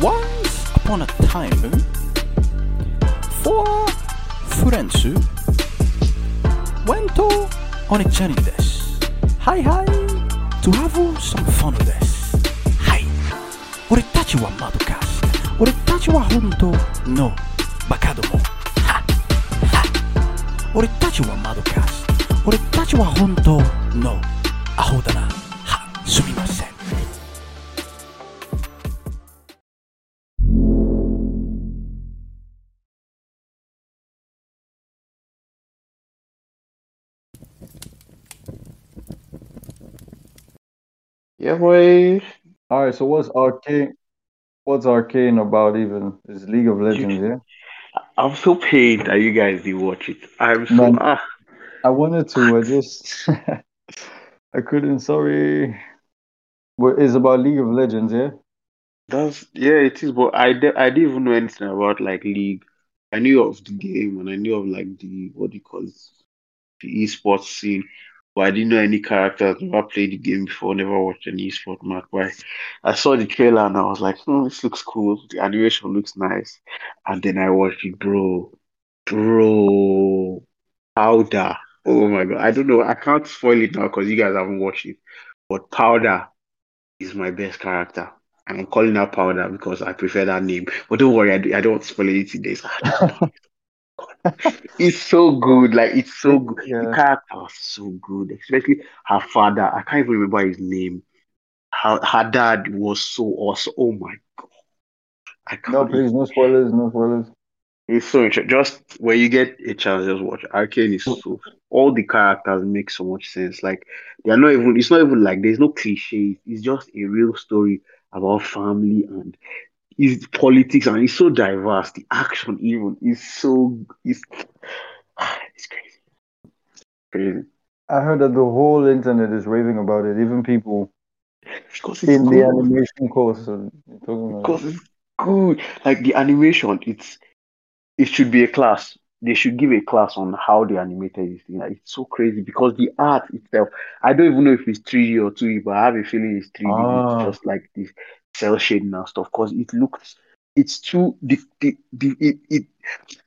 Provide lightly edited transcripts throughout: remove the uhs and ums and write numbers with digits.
Once upon a time, four friends went on a journey desu. Hi, to have some fun desu. Hi, oretachi wa MadCast. Oretachi wa honto no bakadomo. Ha, ha. Oretachi wa MadCast. Oretachi wa honto no aho dana. Ha, sumimasen. Yeah, boy. All right, so what's Arcane about even? It's League of Legends, yeah? I'm so pained that you guys didn't watch it. I'm so... Man, I wanted to, I just... I couldn't, sorry. But it's about League of Legends, yeah? It is, but I didn't even know anything about, like, League. I knew of the game, and I knew of, like, the, what do you call it? The esports scene. But I didn't know any characters. Never played the game before. Never watched an esports match. But I saw the trailer and I was like, this looks cool. The animation looks nice." And then I watched it, bro. Powder. Oh my god! I don't know. I can't spoil it now because you guys haven't watched it. But Powder is my best character. And I'm calling her Powder because I prefer that name. But don't worry, I don't spoil it today. It's so good, The character was so good, especially her father. I can't even remember his name. Her dad was so awesome. Oh my god! No spoilers, no spoilers. It's so interesting. Just when you get a chance, just watch. Arcane is so. All the characters make so much sense. Like they are not even. It's not even like there's no cliches. It's just a real story about family and. It's politics and it's so diverse. The action even is so... It's crazy. I heard that the whole internet is raving about it. Even people in the animation course are talking about it. Because it's good. Like the animation, it should be a class. They should give a class on how they animated this thing. Like, it's so crazy because the art itself, I don't even know if it's 3D or 2D, but I have a feeling it's 3D. Ah. It's just like this. Cell shading and stuff because it looks, it's too the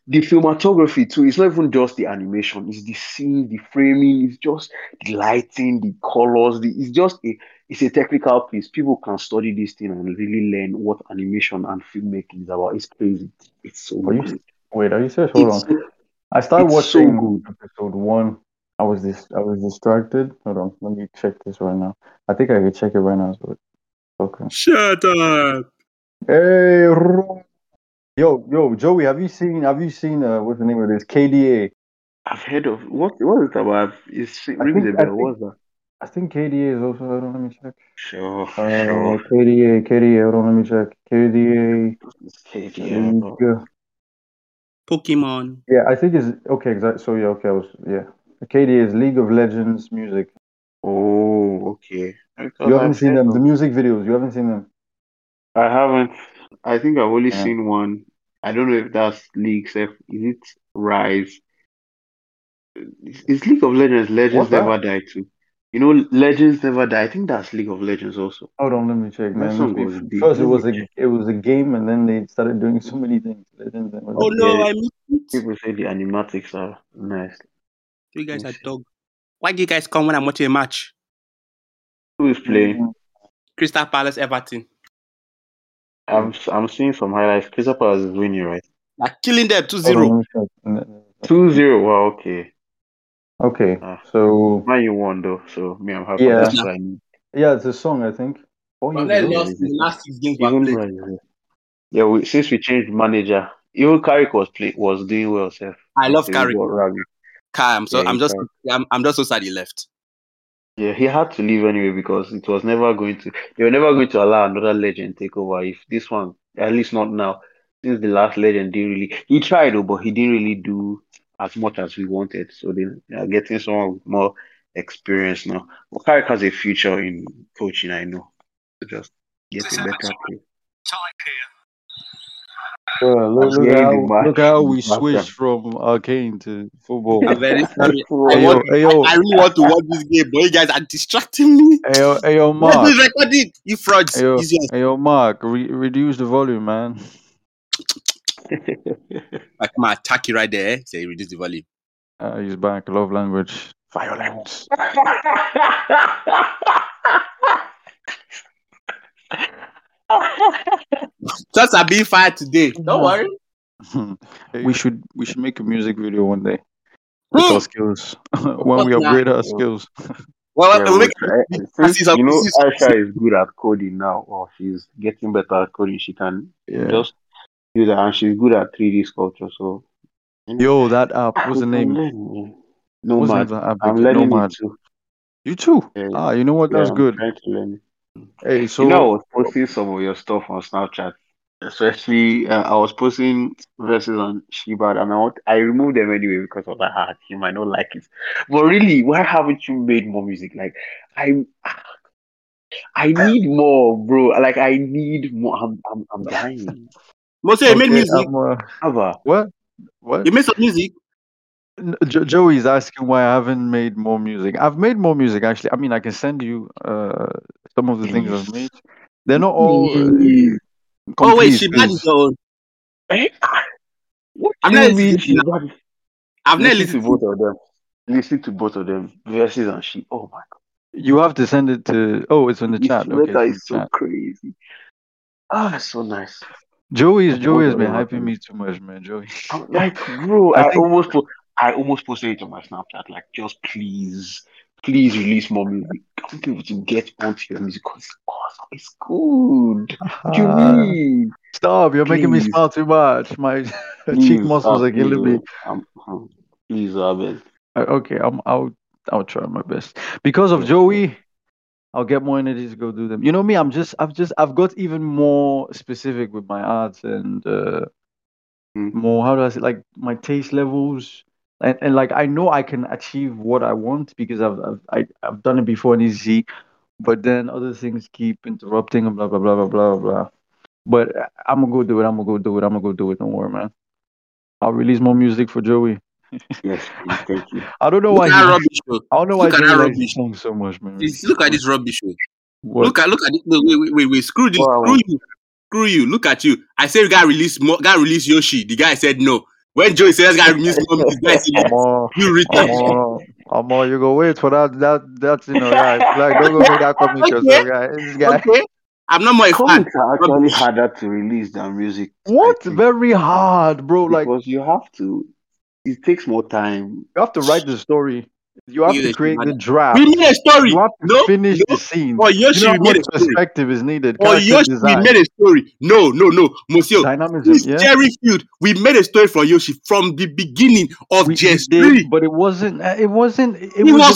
filmography too. It's not even just the animation. It's the scene, the framing. It's just the lighting, the colors. It's a technical piece. People can study this thing and really learn what animation and filmmaking is about. It's crazy. It's so good. Wait, are you serious? Hold on. I started watching episode 1. I was distracted. Hold on, let me check this right now. I think I can check it right now. So okay. Shut up! Hey, yo, Joey, have you seen? What's the name of this? KDA. I've heard of what is it about? What's that? I think KDA is also. Hold on, let me check. Sure. KDA. Hold on, let me check. KDA. Yeah. Pokemon. Yeah, I think it's okay. Exactly. So yeah, okay. KDA is League of Legends music. Oh, okay. You haven't seen them. The music videos. You haven't seen them. I haven't. I think I've only seen one. I don't know if that's League. Is it Rise? Is League of Legends? Legends Never Die too. You know, Legends Never Die. I think that's League of Legends also. Hold on, let me check, man. First, it was a game, and then they started doing so many things. Oh no, I missed it. People say the animatics are nice. You guys are dog. Why do you guys come when I'm watching a match? Who is playing? Crystal Palace, Everton. I'm seeing some highlights. Crystal Palace is winning, right? They're killing them 2-0. 2-0. Wow, okay. Okay, so now you won though. So me, I'm happy. Yeah, it's a song, I think. Oh, but they lost the last 6 games. Yeah, since we changed manager, even Carrick was doing well, Seth. I love Carrick. I'm just so sad he left. Yeah, he had to leave anyway because it was never going to. They were never going to allow another legend take over. If this one, at least not now, since the last legend didn't really. He tried though, but he didn't really do as much as we wanted. So they are getting someone with more experience now. But Carrick has a future in coaching, I know. So just getting better. Type here. Look how we switched from Arcane to football. I'm very sorry. I really want to watch this game, but you guys are distracting me. Hey, Mark. Let me record it. You frauds. Hey, Mark, reduce the volume, man. Like my attack you right there. Say, reduce the volume. He's back. Love language. Violence. Just a big fire today. Don't worry. We should make a music video one day. With our skills. When we upgrade our skills. Well, yeah, Aisha is good at coding now, or she's getting better at coding. She can just do that, and she's good at 3D sculpture. So, yo, that app. What's the name? Nomad. I'm learning Nomad. Too. You too. Yeah. Ah, you know what? That's good. Hey, so I was posting some of your stuff on Snapchat, especially I was posting verses on Shibad, and I removed them anyway because I was like, you might not like it. But really, why haven't you made more music? Like, I need more, bro. Like, I need more. I'm dying. Mose, you made music. What? You made some music. Joey is asking why I haven't made more music. I've made more music, actually. I mean, I can send you some of the things I've made. They're not all. Oh wait, she bad is old. I've never listened to both of them. Verses and she. Oh my god! You have to send it to. Oh, it's in the chat. Okay, that is so crazy. Ah, so nice. Joey has been hyping me too much, man. Joey, like, bro, I almost posted it on my Snapchat. Like, just please release more music. I want people to get onto your music because it's awesome. It's good. What do you mean? Stop! You're making me smile too much. My cheek muscles are killing me. Please, Abel. Okay, I'll try my best. Because of Joey, I'll get more energy to go do them. You know me, I've got even more specific with my art and more, how do I say, like my taste levels and like I know I can achieve what I want because I've done it before and it's easy, but then other things keep interrupting and blah blah blah blah blah blah. But I'm gonna go do it. Don't worry, man. I'll release more music for Joey. Yes, thank you. I don't know why. I don't know why song so much, man. Look at this rubbish show. Look at it. Wait. Screw this. Wow. Screw you. Look at you. I said we gotta release more. Gotta release Yoshi. The guy said no. When Joey says gotta release more, the guy said you retard. Amor, you go wait for that. That's in our life. Like don't go make that comment yourself, guy. Okay. I'm not my fan. Are actually harder to release than music. What? Very hard, bro. Like because you have to. It takes more time. You have to write the story. You have to create the draft. We need a story. You have to finish the scene. For Yoshi, we need a story. Perspective is needed. For Yoshi, we made a story. No. Monsieur, this Jerry feud, we made a story for Yoshi from the beginning of GS3. But it wasn't. It was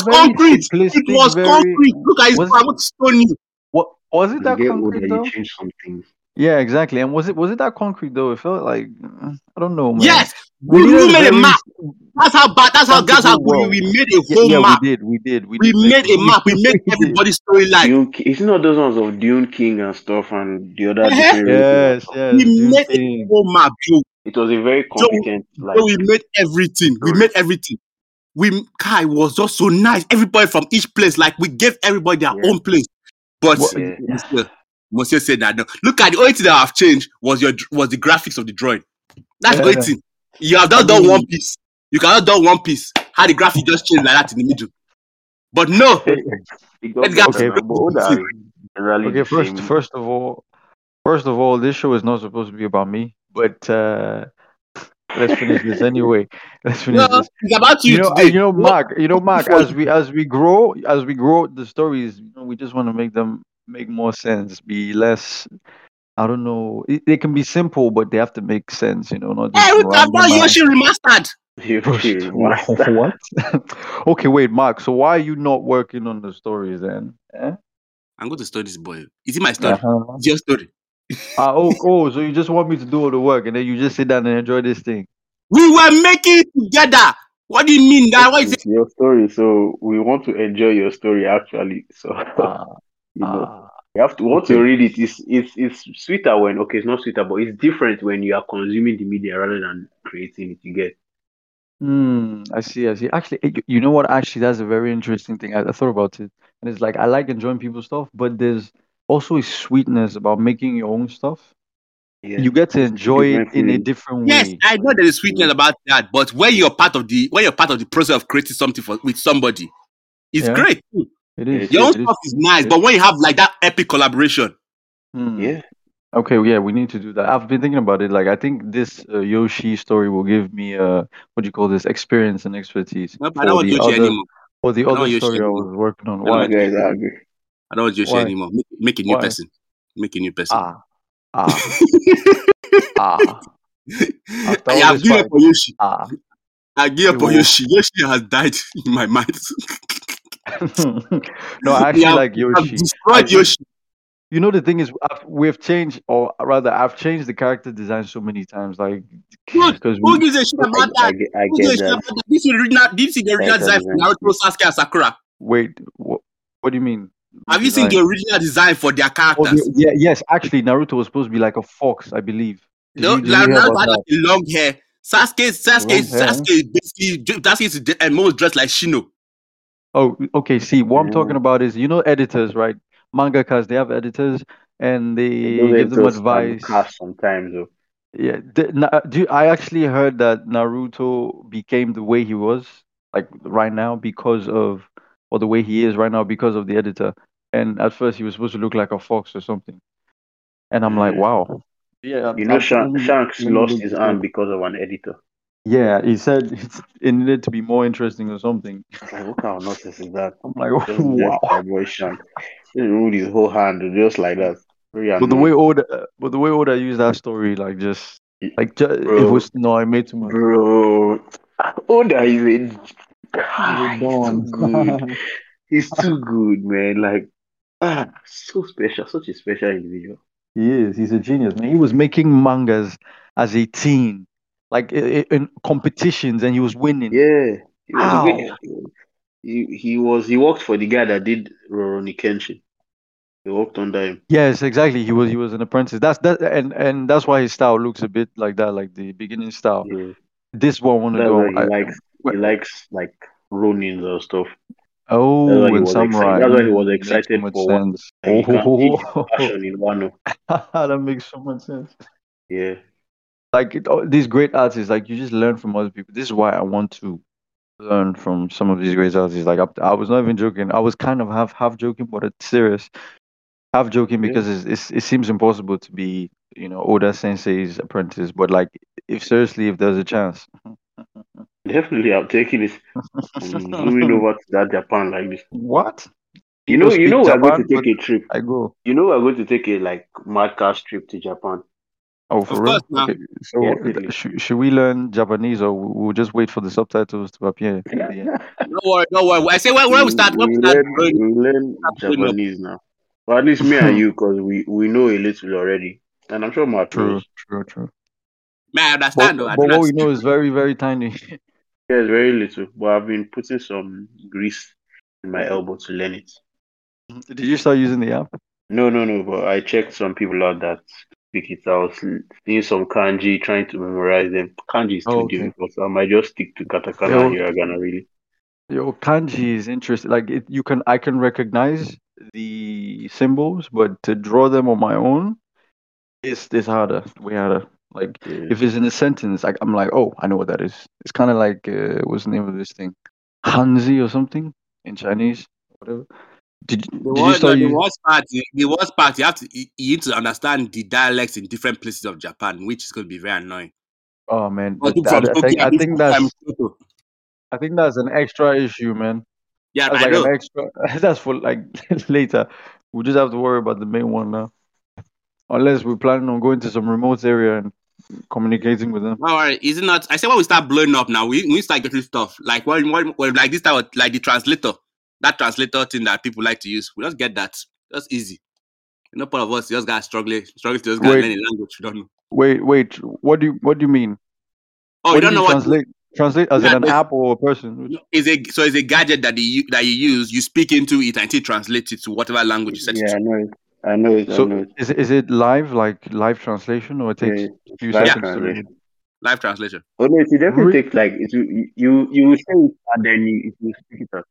concrete. It was concrete. Look at his family stony. What was it that concrete though? Change something. Yeah, exactly. And was it that concrete though? It felt like I don't know, man. Yes, we made a map. That's how good we made a whole map. We made a map. We made everybody's storyline. It's not those ones of Dune King and stuff and the other. Yes. We made a whole map. It was a very competent. So we made everything. It was just so nice. Everybody from each place. Like we gave everybody their own place. But. Monsieur said that. No. Look at the only thing that I've changed was the graphics of the drawing. That's the only thing. You have not done One Piece. You cannot do One Piece. How the graphic just changed like that in the middle. But no. First of all, this show is not supposed to be about me. But let's finish this anyway. Let's finish this. It's about you. Mark. As we grow, the stories. We just want to make them. Make more sense, be less. I don't know. They can be simple, but they have to make sense, you know. Not just Yoshi remastered. What? Okay, wait, Mark. So why are you not working on the stories then? I'm going to story this boy. Is it my story? Uh-huh. It's your story. So you just want me to do all the work, and then you just sit down and enjoy this thing? We were making it together. What do you mean? It's your story. So we want to enjoy your story, actually. So. You know. You have to want to read it. It's sweeter when it's not sweeter, but it's different when you are consuming the media rather than creating it. You get. I see. Actually, you know what? Actually, that's a very interesting thing. I thought about it, and it's like I like enjoying people's stuff, but there's also a sweetness about making your own stuff. Yeah. You get to enjoy it in a different way. Yes, I know there is sweetness about that, but when you're part of the process of creating something with somebody, it's great. Too. It is. Your own stuff is nice, but when you have like that epic collaboration, yeah. Okay, yeah, we need to do that. I've been thinking about it. Like, I think this Yoshi story will give me experience and expertise. No, I don't want Yoshi anymore. Or the other story I was working on. Why? I don't want Yoshi anymore. Make a new person. I give up on Yoshi. I give up on Yoshi. Yoshi has died in my mind. No, I actually like Yoshi. I've destroyed Yoshi. You know, the thing is, I've changed the character design so many times. Like, who gives a shit about that? I get that. This is the original design for Naruto, Sasuke, and Sakura. Wait, what do you mean? Have you seen the original design for their characters? Yes, actually, Naruto was supposed to be like a fox, I believe. No, Naruto had long hair. Sasuke is most dressed like Shino. Oh, okay. See, what I'm talking about is, you know, editors, right? Mangakas, they have editors, and they give them advice. Sometimes, though. Yeah. I actually heard that Naruto became the way he was, like right now, the way he is right now because of the editor. And at first, he was supposed to look like a fox or something. And I'm like, wow. Yeah. You know, Shanks lost his arm because of an editor. Yeah, he said it needed to be more interesting or something. What kind of nonsense is that? I'm like, oh, wow. My boy Shanks. He ruined his whole hand just like that. But the way Oda used that story, it was I made too much. Bro, Oda is God. He's too good, man. Like, so special, such a special individual. He is. He's a genius, man. He was making mangas as a teen. Like in competitions, and he was winning. Yeah, he worked for the guy that did Rurouni Kenshin. He worked under him. Yes, exactly. He was an apprentice. That's that, and that's why his style looks a bit like that, like the beginning style. Yeah. This one want to go. He likes like Ronins or stuff. Oh, and Samurai. That's why he was excited for one. That makes so much sense. Yeah. These great artists, like, you just learn from other people. This is why I want to learn from some of these great artists. Like, I was not even joking. I was kind of half joking, but it's serious. Half joking because it seems impossible to be, you know, Oda Sensei's apprentice. But, like, if there's a chance. Definitely, I'm taking it. I'm moving over to that Japan like this. What? You know we're going to take a trip. I go. You know we're going to take a, like, MadCast trip to Japan. Oh, for real? Okay. So, really. Should we learn Japanese, or we'll just wait for the subtitles to appear? Yeah. Don't worry. I say, when we start? We learn Japanese now. Well, at least me and you, because we know a little already. And I'm sure my parents. True. Man, I understand, though. But what we know is very, very tiny. Yes, very little. But I've been putting some grease in my elbow to learn it. Did you start using the app? No. But I checked some people out that... I was seeing some kanji, trying to memorize them. Kanji is too difficult, so I might just stick to katakana and hiragana, really. Yo, kanji is interesting. Like, I can recognize the symbols, but to draw them on my own, it's harder, way harder. Like, if it's in a sentence, I'm like, oh, I know what that is. It's kind of like, what's the name of this thing? Hanzi or something in Chinese, whatever. The worst part, you need to understand the dialects in different places of Japan, which is going to be very annoying. Oh man, I think that's an extra issue, man. Yeah, that's I know. That's for like later. We just have to worry about the main one now, unless we're planning on going to some remote area and communicating with them. All right, is it not? I say when we start blowing up now, we start getting stuff like when like this type of, like the translator. That translator thing that people like to use, we just get that. That's easy. No part of us just got struggling to just get any language. We don't know. Wait. What do you mean? Oh, you don't know what translate as an app or a person? It's a gadget that you use. You speak into it and it translates it to whatever language you set it to. I know it. So is it live, like live translation, or it takes a few seconds to read? Live translation. Oh no, it definitely takes like you will say it and then you will speak it up.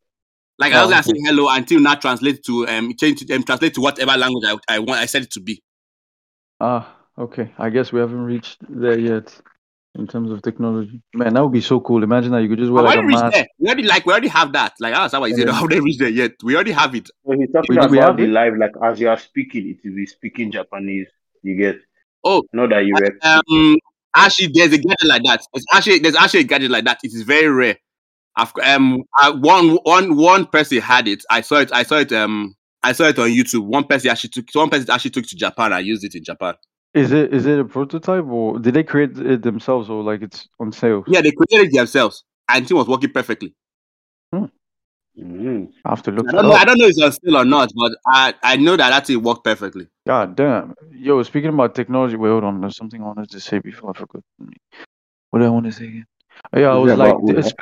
Like I was gonna say hello until now translate to change to translate to whatever language I want. I said it to be. Okay. I guess we haven't reached there yet in terms of technology. Man, that would be so cool. Imagine that you could just wear like a mask. We already have that. Like I don't know how they reached there yet. We already have it. So he's talking about the live, like as you are speaking, it will be speaking Japanese. You get. Oh, not that you. Actually, there's a gadget like that. There's actually a gadget like that. It is very rare. I've one person had it. I saw it. I saw it on YouTube. One person actually took to Japan and used it in Japan. Is it a prototype or did they create it themselves or like it's on sale? Yeah, they created it themselves and it was working perfectly. I have to look. I don't know if it's on sale or not, but I know that actually worked perfectly. God damn. Yo, speaking about technology, wait, hold on. There's something I wanted to say before I forgot. What do I want to say again?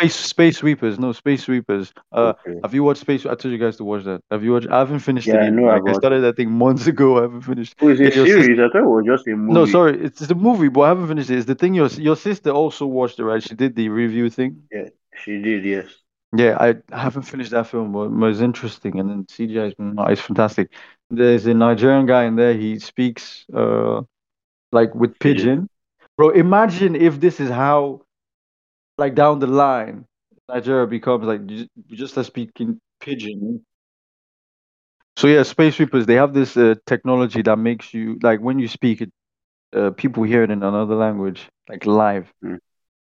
Space Sweepers. Okay. Have you watched Space? I told you guys to watch that. Have you watched? I haven't finished it. I started that thing months ago. I haven't finished. Oh, is it a series? I thought it was just a movie. No, sorry, it's a movie, but I haven't finished it. It's the thing your sister also watched it, right? She did the review thing. Yeah, she did. Yes. Yeah, I haven't finished that film, but it was interesting. And then CGI is fantastic. There's a Nigerian guy in there. He speaks like with pidgin. Bro, imagine if this is how. Like down the line, Nigeria becomes like just a speaking pidgin. So yeah, Space Reapers, they have this technology that makes you like when you speak it, people hear it in another language, like live.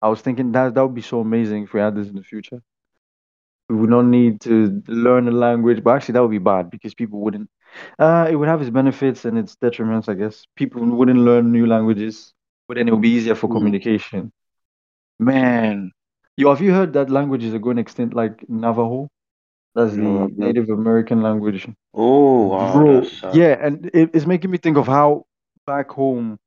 I was thinking that would be so amazing if we had this in the future. We would not need to learn a language, but actually that would be bad because people wouldn't. It would have its benefits and its detriments, I guess. People wouldn't learn new languages, but then it would be easier for communication. Man, yo, have you heard that languages are going extinct, like Navajo? That's the Native American language. Oh, wow, bro, yeah, and it's making me think of how back home,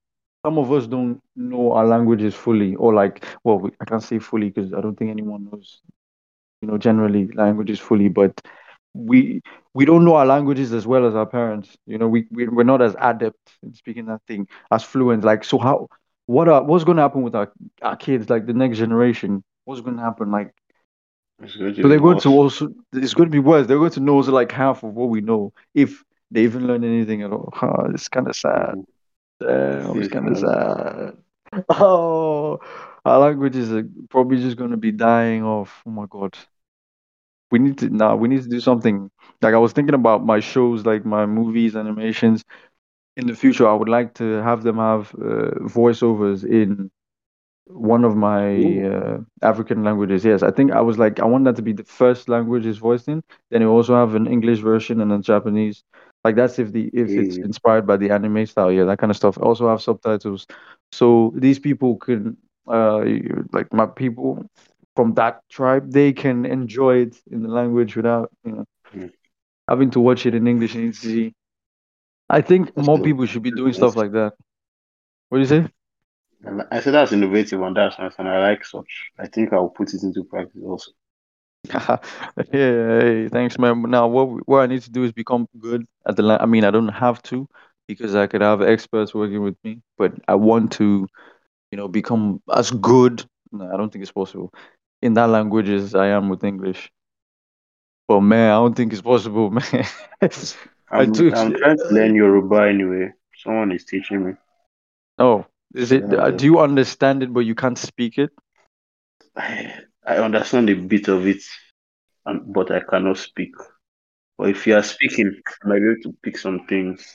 some of us don't know our languages fully, or like, well, I can't say fully because I don't think anyone knows, generally languages fully, but we don't know our languages as well as our parents. We're not as adept in speaking that thing, as fluent. Like, so how? What's going to happen with our kids, like the next generation? What's going to happen? Like, it's going to be worse. They're going to know also like half of what we know if they even learn anything at all. Oh, it's kind of sad. Damn, it's kind of sad. Oh, our languages are probably just going to be dying off. Oh my God. We need to do something. Like I was thinking about my shows, like my movies, animations. In the future, I would like to have them have voiceovers in one of my African languages. Yes, I think I was like, I want that to be the first language it's voiced in. Then it also have an English version and a Japanese. Like that's if it's inspired by the anime style, yeah, that kind of stuff. Also have subtitles, so these people can like my people from that tribe, they can enjoy it in the language without having to watch it in English and see. I think more people should be doing stuff like that. What do you say? I said that's innovative and that's nice, and I like such. I think I'll put it into practice also. Hey, thanks, man. Now, what I need to do is become good at the language. I mean, I don't have to because I could have experts working with me, but I want to, become as good. No, I don't think it's possible in that language as I am with English. But man, I don't think it's possible, man. I'm trying to learn Yoruba anyway. Someone is teaching me. Oh, is it? Yeah. Do you understand it, but you can't speak it? I understand a bit of it, but I cannot speak. But if you are speaking, I might be able to pick some things.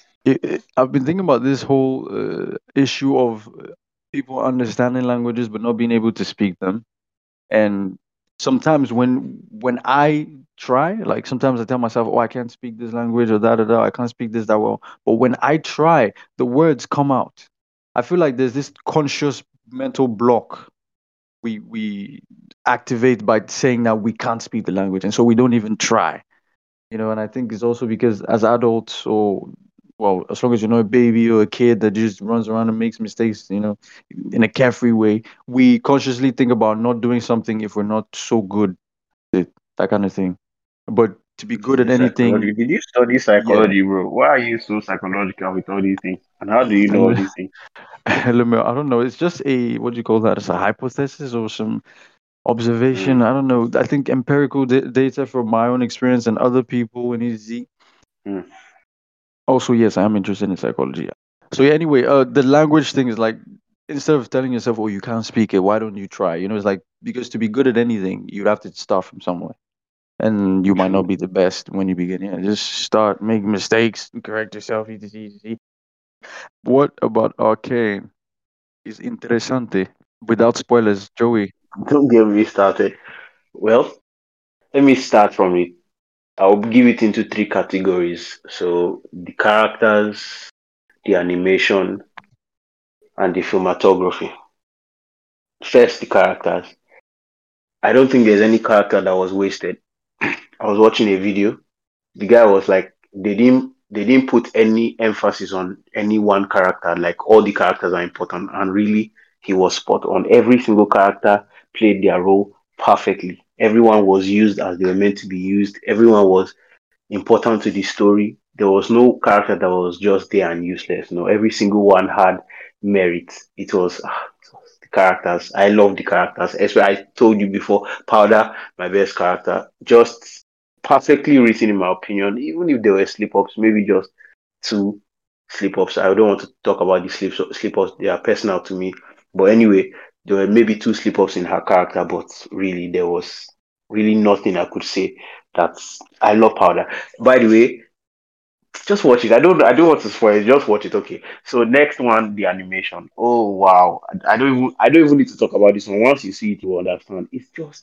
I've been thinking about this whole issue of people understanding languages but not being able to speak them, and sometimes when I try, like sometimes I tell myself, oh, I can't speak this language or that, I can't speak this that well. But when I try, the words come out. I feel like there's this conscious mental block we activate by saying that we can't speak the language. And so we don't even try, and I think it's also because as adults or, well, as long as you're not a baby or a kid that just runs around and makes mistakes, in a carefree way, we consciously think about not doing something if we're not so good at it, that kind of thing. But to be good at anything. Did you study psychology, bro? Why are you so psychological with all these things? And how do you know all these things? I don't know. It's just a, what do you call that? It's a hypothesis or some observation. I don't know. I think empirical data from my own experience and other people in EZ. Also, yes, I am interested in psychology. So yeah, anyway, the language thing is like, instead of telling yourself, oh, you can't speak it, why don't you try? You know, it's like, because to be good at anything, you'd have to start from somewhere. And you might not be the best when you begin. Yeah, just start, make mistakes, correct yourself, etc. What about Arcane is interesante? Without spoilers, Joey. Don't get me started. Well, let me start from it. I'll give it into three categories. So the characters, the animation, and the filmatography. First, the characters. I don't think there's any character that was wasted. I was watching a video. The guy was like, they didn't put any emphasis on any one character. Like, all the characters are important. And really, he was spot on. Every single character played their role perfectly. Everyone was used as they were meant to be used. Everyone was important to the story. There was no character that was just there and useless. No, every single one had merit. It was the characters. I love the characters. As I told you before, Powder, my best character. Just perfectly written, in my opinion. Even if there were slip-ups, maybe just two slip-ups. I don't want to talk about the slip-ups. They are personal to me. But anyway, there were maybe two slip-ups in her character, but really, there was really nothing I could say. I love Powder. By the way, just watch it. I don't want to spoil it. Just watch it. Okay. So next one, the animation. Oh wow! I don't even need to talk about this one. Once you see it, you understand. It's good.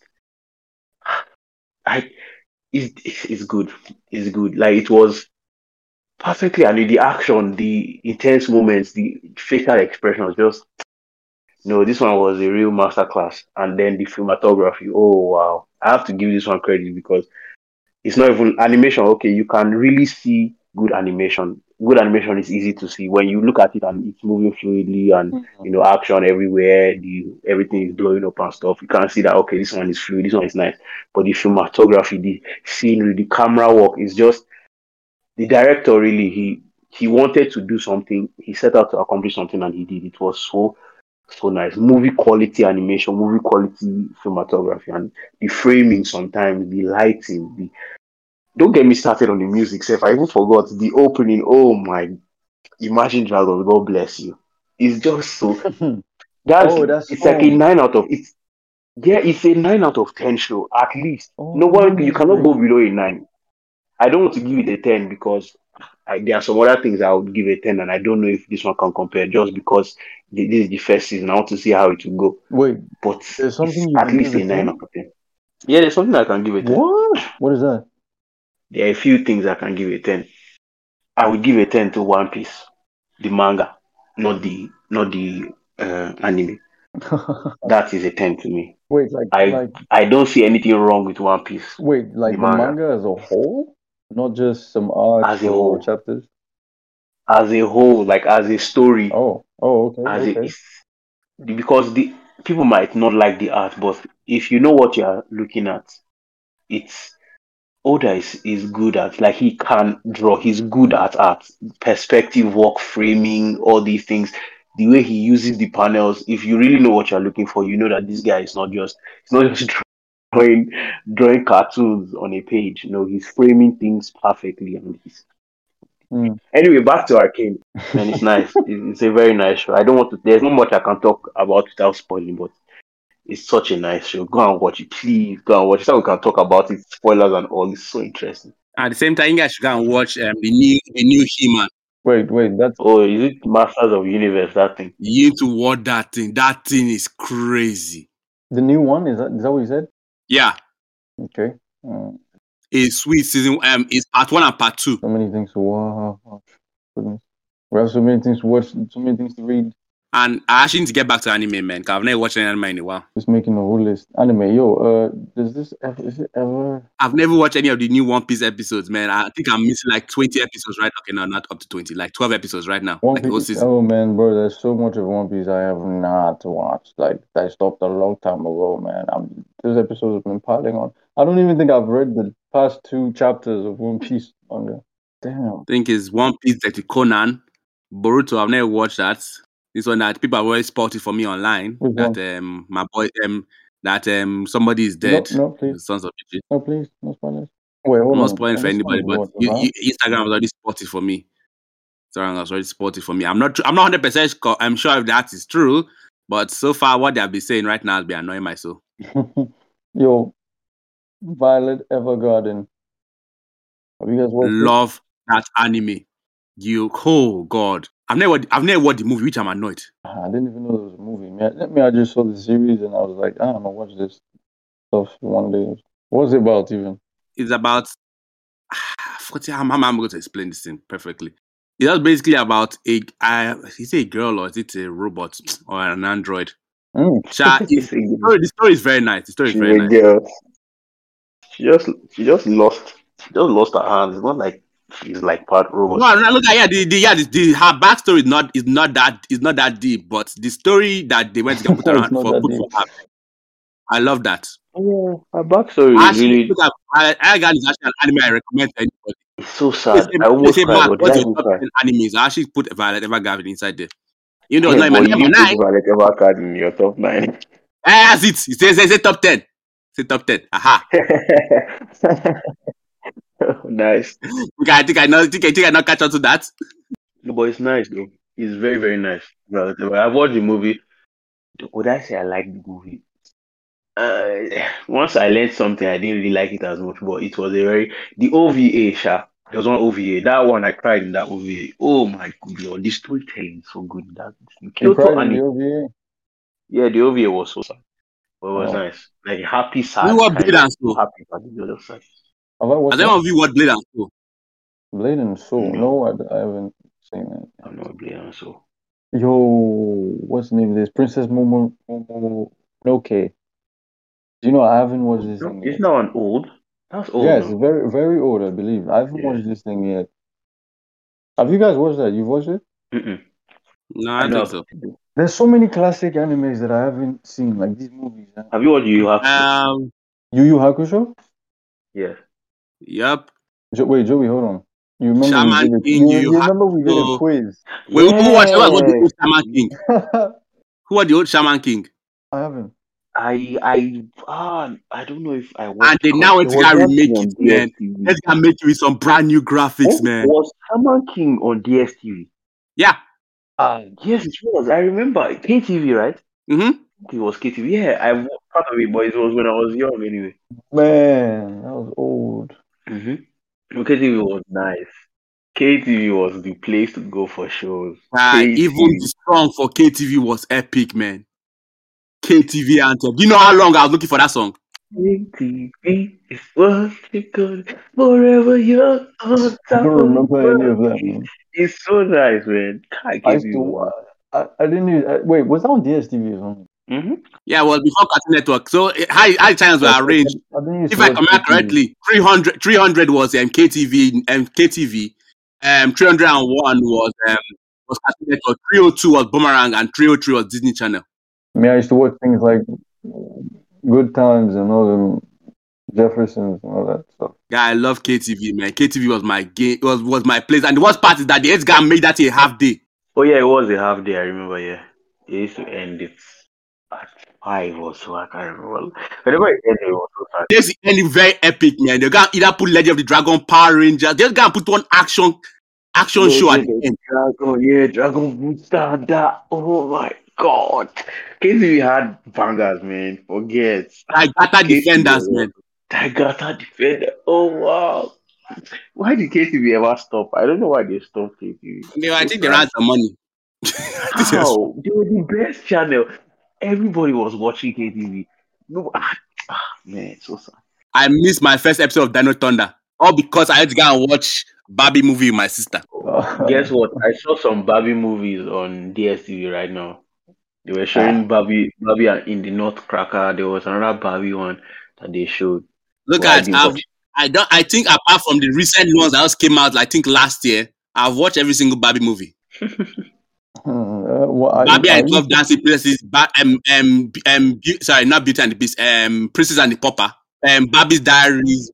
It's good. Like, it was perfectly. I mean, the action, the intense moments, the facial expressions, just. No, this one was a real masterclass. And then the filmatography. Oh, wow. I have to give this one credit because it's not even animation. Okay, you can really see good animation. Good animation is easy to see. When you look at it and it's moving fluidly and, action everywhere, everything is blowing up and stuff, you can see that, okay, this one is fluid, this one is nice. But the filmatography, the scenery, the camera work is just... The director really, he wanted to do something. He set out to accomplish something and he did. It was so nice. Movie quality animation, movie quality cinematography, and the framing sometimes, the lighting. Don't get me started on the music, Seth. I even forgot the opening. Oh my! Imagine Dragons. God bless you. It's just so. It's like a 9 out of. It's a 9 out of 10 show at least. Oh, no one, you cannot go below a 9. I don't want to give it a 10 because there are some other things I would give a 10, and I don't know if this one can compare just because this is the first season. I want to see how it will go. Wait, but there's something you at least a 10? 9 out of 10. Yeah, there's something I can give a 10. What is that? There are a few things I can give a 10. I would give a 10 to One Piece, the manga, not the anime. That is a 10 to me. Wait, I don't see anything wrong with One Piece. Wait, like the manga as a whole? Not just some arcs or chapters? As a whole, like as a story. Oh, okay. Because the people might not like the art, but if you know what you're looking at, it's... Oda is good at, like, he can draw. He's good at art. Perspective work, framing, all these things. The way he uses the panels, if you really know what you're looking for, you know that this guy is not just drawing cartoons on a page. No, he's framing things perfectly. Anyway, back to Arcane. And it's nice. It's a very nice show. I don't want to... There's not much I can talk about without spoiling, but it's such a nice show. Go and watch it. Please go and watch it. So we can talk about it. Spoilers and all. It's so interesting. At the same time, you guys should go and watch the new He-Man. Wait. Is it Masters of Universe, that thing? You need to watch that thing. That thing is crazy. The new one? Is that what you said? Yeah. Okay. A sweet season. It's part 1 and part 2. So many things to watch. Goodness. We have so many things to watch. So many things to read. And I actually need to get back to anime, man, because I've never watched any anime in a while. Just making a whole list. Anime, yo, is it ever... I've never watched any of the new One Piece episodes, man. I think I'm missing like 20 episodes right now. Okay, no, not up to 20, like 12 episodes right now. One Piece, oh man, bro, there's so much of One Piece I have not watched. Like, I stopped a long time ago, man. Those episodes have been piling on. I don't even think I've read the past two chapters of One Piece manga. Damn. I think it's One Piece, Detective Conan, Boruto, I've never watched that. This one that people have always spotted for me online. Which that one? My boy that somebody is dead. No, sons of bitches. No, please, no spoilers. Wait, hold on. No spoilers for anybody, but Instagram was already spotted for me. Sorry, that's already spotted for me. I'm not 100% sure. I'm sure if that is true, but so far what they've been saying right now has been annoying my soul. Yo, Violet Evergarden. Have you guys watched Love that anime. You, oh God. I've never watched the movie, which I'm annoyed. I didn't even know there was a movie. I just saw the series and I was like, I don't know, watch this stuff one day. What's it about even? It's about... I'm going to explain this thing perfectly. It's basically about is it a girl or is it a robot or an android? The story is very nice. She just lost her hand. It's not like... She's like part robot. No, look at her backstory is not that deep, but the story that they went to put around for her, I love that. Yeah, her backstory is really. Evergarden is actually an anime I recommend to anybody. It's so sad. I almost cried. I actually put Violet Evergarden inside there. You know, it's not in my number 9. Violet Evergarden in your top 9. That's it. It's a top 10. It's a top 10. Aha. Nice. I think I catch on to that. But it's nice though. It's very, very nice. I've watched the movie. Would I say I like the movie? Once I learned something, I didn't really like it as much. But it was the OVA, Sha. There was one OVA. That one, I cried in that OVA. Oh my good Lord, this storytelling is so good. Yeah, the OVA was so sad. But it was nice. Like happy sad. We were good and so happy on the other side. Has anyone of you watched Blade and Soul? Blade and Soul? No, I haven't seen it. I'm not Blade and Soul. Yo, what's the name of this? Princess Momonoke. Okay. Do you know I haven't watched this thing yet? It's not an old. That's old. Yes, though. Very, very old, I believe. I haven't watched this thing yet. Have you guys watched that? You've watched it? Mm-mm. No, I don't think so. There's so many classic animes that I haven't seen, like these movies. Have you watched Yu Yu Hakusho? Yu Yu Hakusho? Yeah. Yep. Wait, Joey, hold on. You remember Shaman King? You remember we did a quiz? Wait, who watched the old Shaman King? Who are the old Shaman King? I haven't. I don't know if I watched. And they now it's gotta remake it, man. Let's gotta make it with some brand new graphics, man. Was Shaman King on DSTV? Yeah. Yes, it was. I remember KTV, right? Mm-hmm. It was KTV. Yeah, I was part of it, but it was when I was young, anyway. Man, that was old. Mm-hmm. KTV was nice. KTV was the place to go for shows. Even the song for KTV was epic, man. KTV anthem. Do you know how long I was looking for that song? KTV is what you call forever young. I don't remember any of that, man. It's so nice, man. Wait, was that on DSTV or something? Mm-hmm. Yeah, well, before Cartoon Network, so high channels were arranged. If I remember correctly, 300 was KTV, KTV, 301 was Cartoon Network, 302 was Boomerang, and 303 was Disney Channel. I used to watch things like Good Times and all them, Jeffersons and all that stuff. Yeah, I love KTV, man. KTV was my game, was my place, and the worst part is that the Edgar made that a half day. Oh yeah, it was a half day. I remember. Yeah, it used to end it. I was so I can't remember. Whenever it ended, it was so sad. This is ending very epic, man. They're gonna either put Legend of the Dragon, Power Rangers. They're gonna put one action show at the end. Dragon Booster. That. Oh my God. KTV had bangers, man. Forget. Tiger Defenders, man. Tiger Defender. Oh wow. Why did KTV ever stop? I don't know why they stopped KTV. I think they ran some money. How? They were the best channel. Everybody was watching KTV. Man, so sad. I missed my first episode of Dino Thunder. All because I had to go and watch Barbie movie with my sister. Guess what? I saw some Barbie movies on DSTV right now. They were showing Barbie in the Nutcracker. There was another Barbie one that they showed. Look at I think apart from the recent ones that just came out, I think last year, I've watched every single Barbie movie. Barbie and 12 Dancing Princesses, not Beauty and the Beast, Princess and the Pauper, Barbie's Diaries,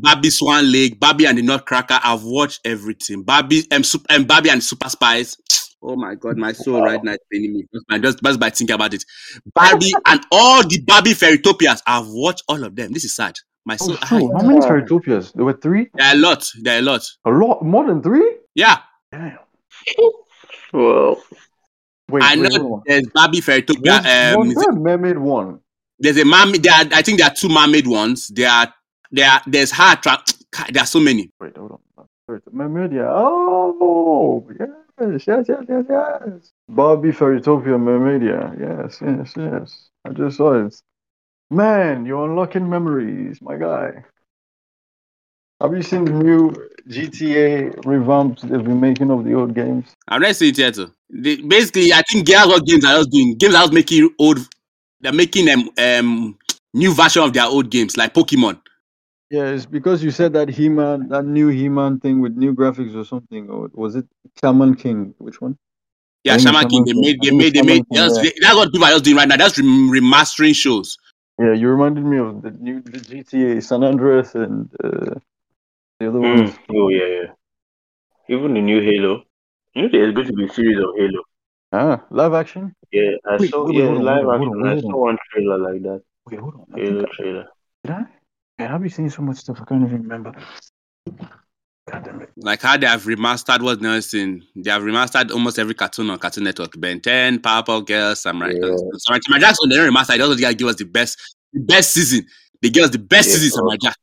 Barbie Swan Lake, Barbie and the Nutcracker. I've watched everything. Barbie Barbie and Super Spies. Oh my God, my soul right now is paining me. Just by thinking about it. Barbie and all the Barbie Fairytopias. I've watched all of them. This is sad. My soul. How many Fairytopias? There were 3? There are a lot. A lot? More than 3? Yeah. Damn. Well, wait, there's Barbie Fairytopia. What's the mermaid one? There's a mermaid. I think there are 2 mermaid ones. There's hard track. There are so many. Wait, hold on. Mermaidia. Oh, yeah. Yes. Barbie Fairytopia Mermaidia. Yes. I just saw it. Man, you're unlocking memories, my guy. Have you seen the new GTA revamps they've been making of the old games? I've not seen it yet. Basically, I think games are just making old. They're making them new version of their old games, like Pokemon. Yeah, it's because you said that He-Man, that new He-Man thing with new graphics or something, or was it Shaman King? Which one? Yeah, Shaman King. They made. That's what people are just doing right now. That's remastering shows. Yeah, you reminded me of the new GTA San Andreas and the other ones. Oh yeah. Even the new Halo. You know, there's going to be a series of Halo. Ah, live action. Yeah, I saw one trailer like that. Wait, hold on. Halo trailer. Did I? Man, I've been seeing so much stuff I can't even remember. God damn it. Like how they have remastered what's noticing. They have remastered almost every cartoon on Cartoon Network. Ben 10, Powerpuff Girls, Samurai Jack. Samurai Jack's on the remastered. Those guys give us the best season. They gave us the best season, Samurai Jack.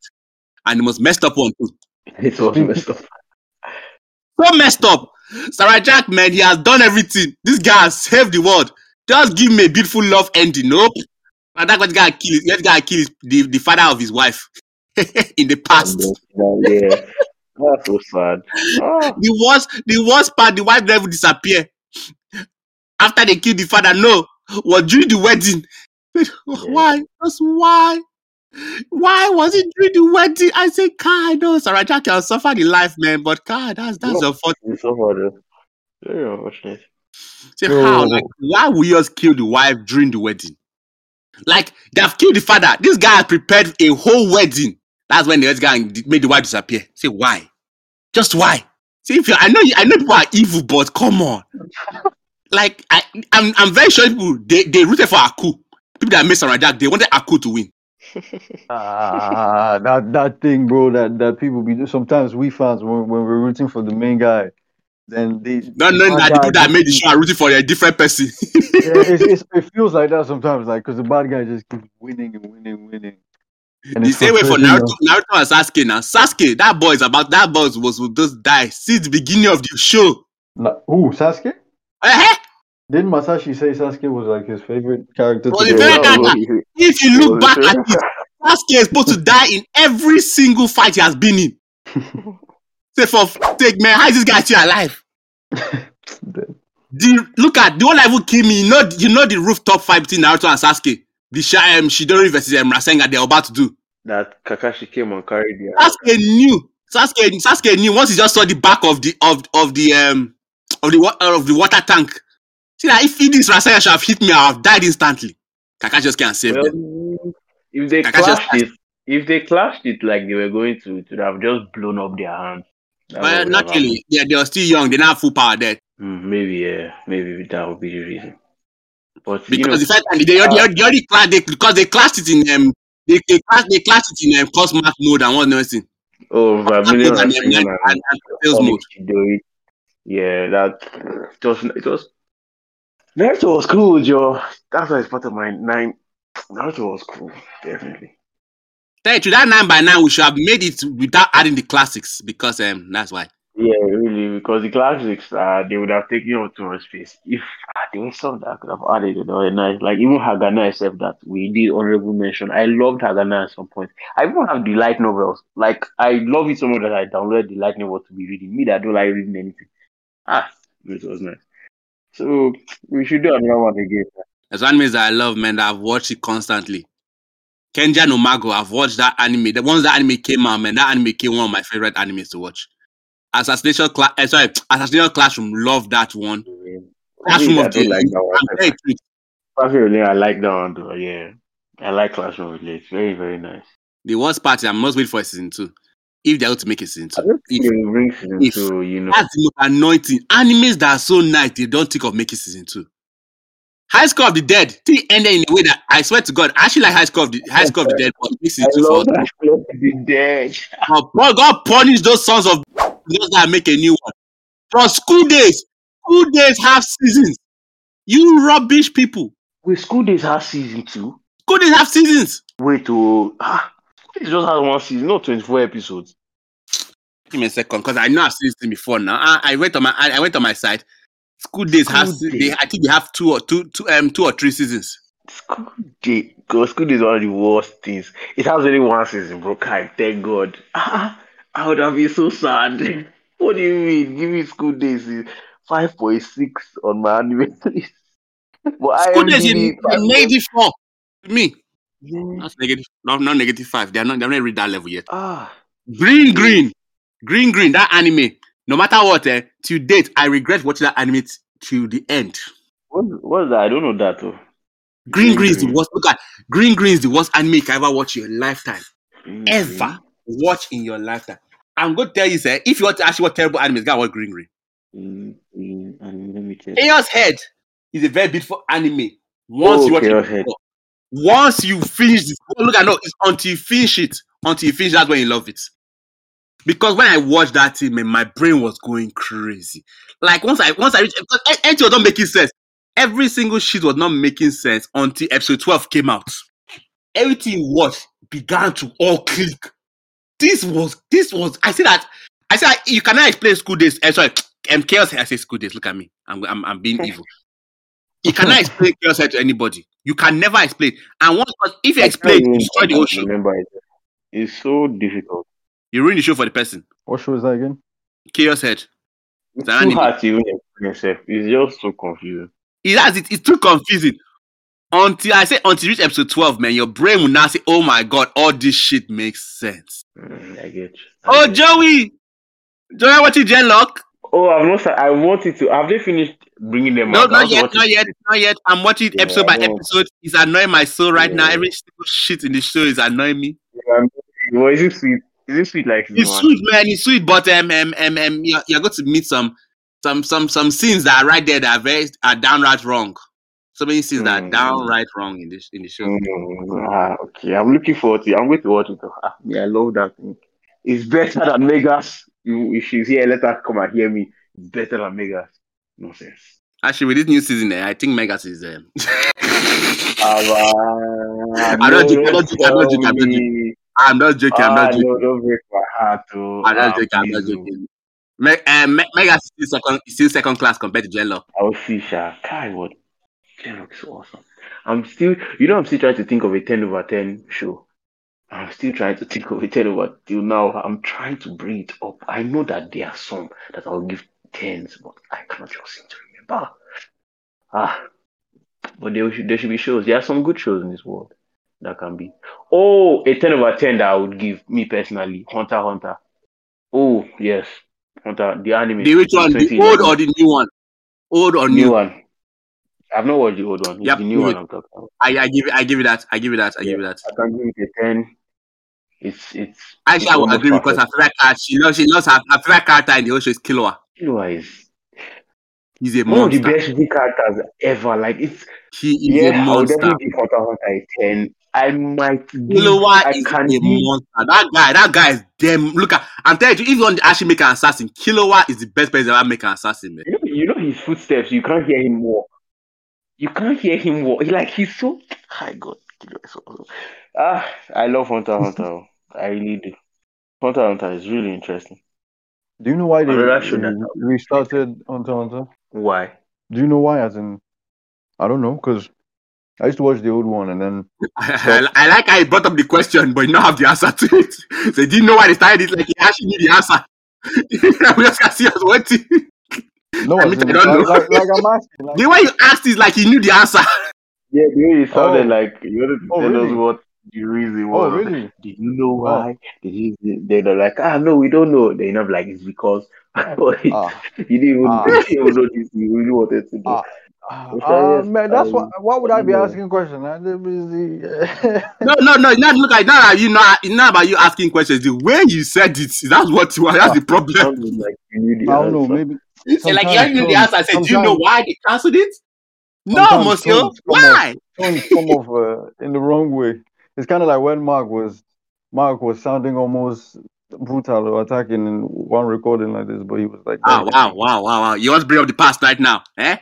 And the most messed up one too. It was messed up. So messed up. Samurai Jack, man, he has done everything. This guy has saved the world. Just give me a beautiful love ending. Nope. And that's what guy killed. That guy killed the father of his wife in the past. Yeah. That's so sad. Oh. The worst part, the wife never disappear. After they killed the father, during the wedding. But why? That's why. Why was it during the wedding? I say, God, no, Sarah Jack can suffer the life, man. But God, that's unfortunate. Very unfortunate. Say how? Why would you just kill the wife during the wedding? They've killed the father. This guy has prepared a whole wedding. That's when the guy made the wife disappear. Say why? Just why? See, if I know people are evil, but come on. I'm very sure people they rooted for Aku. People that made Samurai Jack, they wanted Aku to win. That thing, bro. That people be. Sometimes we fans, when we're rooting for the main guy, then they not knowing that the people that made the show are rooting for a different person. It feels like that sometimes, because the bad guy just keeps winning. And the same way for Naruto. Naruto and Sasuke now. Sasuke, that boy is about that boy was with those die since the beginning of the show. Sasuke? Uh-huh. Didn't Masashi say Sasuke was his favorite character? Well, if you look back at it, Sasuke is supposed to die in every single fight he has been in. Say for take man, how is this guy still alive? Look at the one that would kill me. You know the rooftop fight between Naruto and Sasuke. The Shidori versus Rasengan they're about to do. That Kakashi came and carried the Sasuke knew once he just saw the back of the water tank. See that if this Rasengan should have hit me, I would have died instantly. Kakashi just can't save them. If they clashed it like they were going to, it would have just blown up their hands. Well, not really. Yeah, they were still young, they didn't have full power there. Maybe that would be the reason. But, because the fact that they clashed it in cost mark mode and whatnot. Oh, and sales mode. Yeah, it was. Naruto was cool, Joe. That's why it's part of my 9. Naruto was cool, definitely. Thank you. That 9 by 9, we should have made it without adding the classics because that's why. Yeah, really, because the classics, they would have taken up too much space. If there was some that I could have added, nice. Like even Hagana, except that we did honorable mention. I loved Hagana at some point. I even have the light novels. Like I love it so much that I downloaded the light novel to be reading. Me that don't like reading anything. Ah, it was nice. So we should do another one again. There's animes that I love, man, that I've watched it constantly. Kenja no Mago, I've watched that anime. The once that anime came out, man, that anime became one of my favorite animes to watch. Assassination Classroom, love that one. Yeah. Classroom Really, I of the don't like that one. I'm very true. Classroom Relay, I like that one though. Yeah, I like Classroom Relay. It's very, very nice. The worst part is I must wait for a season 2. If they're able to make a I season 2. don't think If they will bring season if two. That's the most annoying thing. Animes that are so nice, they don't think of making season 2. High School of the Dead thing ended in a way that I swear to God, I actually like High School of the Dead, but this I is too for love us. that. I love the dead. God punish those sons of those that make a new one. For school days have seasons. You rubbish people. Wait, School Days has season 2. School days have seasons. Wait, School Days just has one season, not 24 episodes. Give me a second, because I know I've seen this thing before. Now I went on my site. School days have School Days. I think they have 2 or 3 seasons. School Day, because School Day is one of the worst things. It has only one season, bro. Kai, thank God. I would have been so sad. What do you mean? Give me School Days 5.6 on my anime list. But School days IMDb, is -4 to me. yeah. That's negative. Not -5. They have not reached that level yet. Ah, Green Green. Green, that anime. No matter what, to date, I regret watching that anime to the end. what's that? I don't know that though. Green Green Green is the Green. worst. Look at Green Green is the worst anime you can ever watch in your lifetime. Green Ever Green. watch in your lifetime. I'm going to tell you, sir, if you want to actually watch terrible animes, go and watch Green Green. Green. And let me check. Chaos Head is a very beautiful anime. Once you watch Okay, it, go ahead. once you finish this, oh, look at no, it's until you finish it. Until you finish, that's when you love it. Because when I watched that thing, man, my brain was going crazy. Like once I reached, because everything was not making sense. Every single shit was not making sense until episode 12 came out. Everything you watched began to all click. This was. I said that you cannot explain School Days. Chaos. I say School Days. Look at me. I'm being evil. You cannot explain Chaos to anybody. You can never explain. And once, 'cause if you I can't explain, you even destroy the whole show. remember it. It's so difficult. You ruin the show for the person. What show is that again? Chaos Head. It's It's an too anime. hard to even explain yourself. It's just so confusing. It's too confusing. Until you reach episode 12, man, your brain will now say, "Oh my God, all this shit makes sense." I get you. I Oh, get you. Joey watching Genlock? Oh, I've not. I wanted to. Have they finished bringing them No, out? I not want to yet, watch it. not yet, not yet. I'm watching Yeah, episode I by know. episode. It's annoying my soul right now. Yeah, Every single shit in the show is annoying me. Well, is it sweet? Is it sweet like season It's one? sweet, man. It's sweet, but you're going to meet some scenes that are right there that are downright wrong. So many scenes that are Mm, downright wrong in this in the show. Okay, I'm looking forward to it. I'm going to watch it. Yeah, I love that thing. It's better than Megas. If she's here, let her come and hear me. It's better than Megas. Nonsense. Actually, with this new season, I think Megas is there. I don't No, joke. I don't don't joke. I don't tell joke. I don't joke. me. I'm not joking. I'm not No, joking. don't break my heart. Oh, I'm not joking. I'm please, not no. joking. Megas is still second class compared to Jello. I'll see, Sha. Kai, what? That looks awesome. I'm still trying to think of a 10/10 show. I'm still trying to think of a 10/10 till now. I'm trying to bring it up. I know that there are some that I'll give 10s, but I cannot just seem to remember. Ah, but there should be shows. There are some good shows in this world that can be. Oh, a 10/10 that I would give me personally. Hunter x Hunter. Oh yes, Hunter the anime The which one? The old 2011 or the new one? Old or new new? one. I've not watched the old one. It's Yep, the new new. one I'm talking about. I give it that. I give it that. I Yeah, give it that. I can give it a 10. It's Actually, it's I would almost agree because perfect. her favorite character, she loves her favorite character in the whole show is Killua. Killua is He's a one of the monster. best V characters ever. Like it's He is a I'll monster. definitely give Hunter x Hunter a 10. I might give Killua I is can a give monster. That guy is damn. Look, I'm telling you, if you want to actually make an assassin, Killua is the best person to ever make an assassin, man. His footsteps, you can't hear him walk. You can't hear him walk. Like he's so high God. Killua is so awesome. I love Hunter x Hunter. I really do. Hunter x Hunter is really interesting. Do you know why they restarted Hunter x Hunter? Why? Do you know why? As in, I don't know, because I used to watch the old one and then... I like how he brought up the question, but he not have the answer to it. So he didn't know why they started it, like he actually knew the answer. We just can see us waiting. No, I mean, I don't know. Like I'm asking, like... The way you asked is like he knew the answer. Yeah, the way he sounded like he wanted to tell us what the reason was. Oh, really? Did you know why? They're like, no, we don't know. They're not like, it's because... you didn't even know this. You really wanted to do man, that's why would I be asking questions? No. Not look like that. You know, it's not about you asking questions. The way you said it, that's what you are. That's the problem. Like, you the I don't know. Maybe like you knew the answer. I said, do you know why they cancelled it? No, Monsieur. Why? Come off in the wrong way. It's kind of like when Mark was sounding almost brutal or attacking in one recording like this, but he was like, oh, wow. You want to bring up the past right now, eh?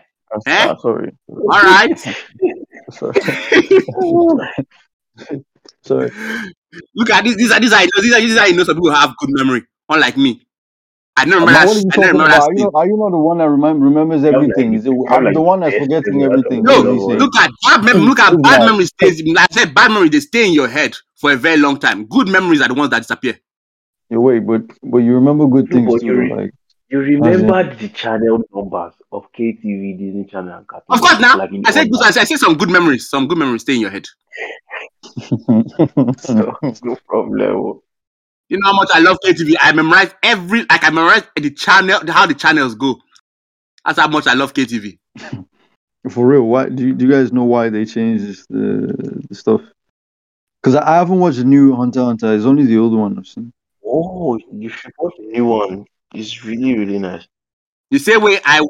Sorry. All right. Sorry. Look at this. These are you know some people who have good memory, unlike me. I never remember. Are you not the one that remembers everything? I'm the one that's forgetting everything. No, look at bad memory. Look at bad memories. I said bad memory. They stay in your head for a very long time. Good memories are the ones that disappear. Yeah, wait, but you remember good things too, like. You remember the channel numbers of KTV, Disney Channel, and Cartoon. Of course, now like I said some good memories. Some good memories stay in your head. So, no problem. You know how much I love KTV. I memorize the channel, how the channels go. That's how much I love KTV. For real, why do you guys know why they changed the stuff? Because I haven't watched the new Hunter x Hunter. It's only the old one I've seen. Oh, you should watch the new one. It's really, really nice. The same way I